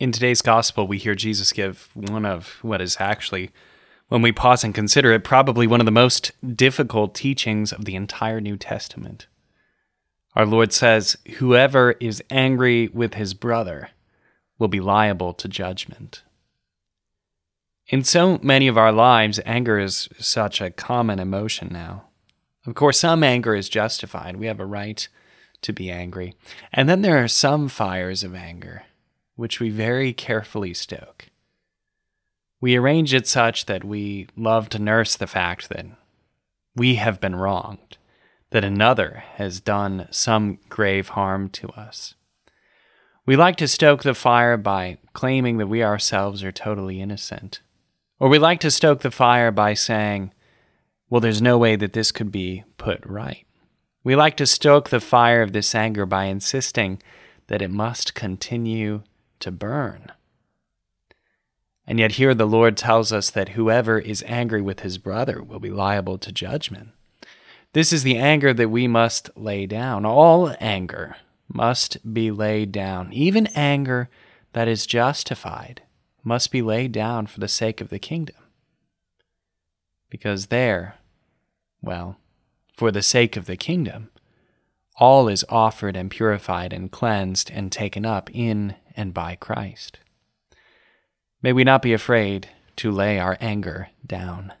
In today's gospel, we hear Jesus give one of what is actually, when we pause and consider it, probably one of the most difficult teachings of the entire New Testament. Our Lord says, "Whoever is angry with his brother will be liable to judgment." In so many of our lives, anger is such a common emotion now. Of course, some anger is justified. We have a right to be angry. And then there are some fires of anger, which we very carefully stoke. We arrange it such that we love to nurse the fact that we have been wronged, that another has done some grave harm to us. We like to stoke the fire by claiming that we ourselves are totally innocent. Or we like to stoke the fire by saying, well, there's no way that this could be put right. We like to stoke the fire of this anger by insisting that it must continue to burn. And yet here the Lord tells us that whoever is angry with his brother will be liable to judgment. This is the anger that we must lay down. All anger must be laid down. Even anger that is justified must be laid down for the sake of the kingdom. Because there, well, for the sake of the kingdom, all is offered and purified and cleansed and taken up in and by Christ. May we not be afraid to lay our anger down.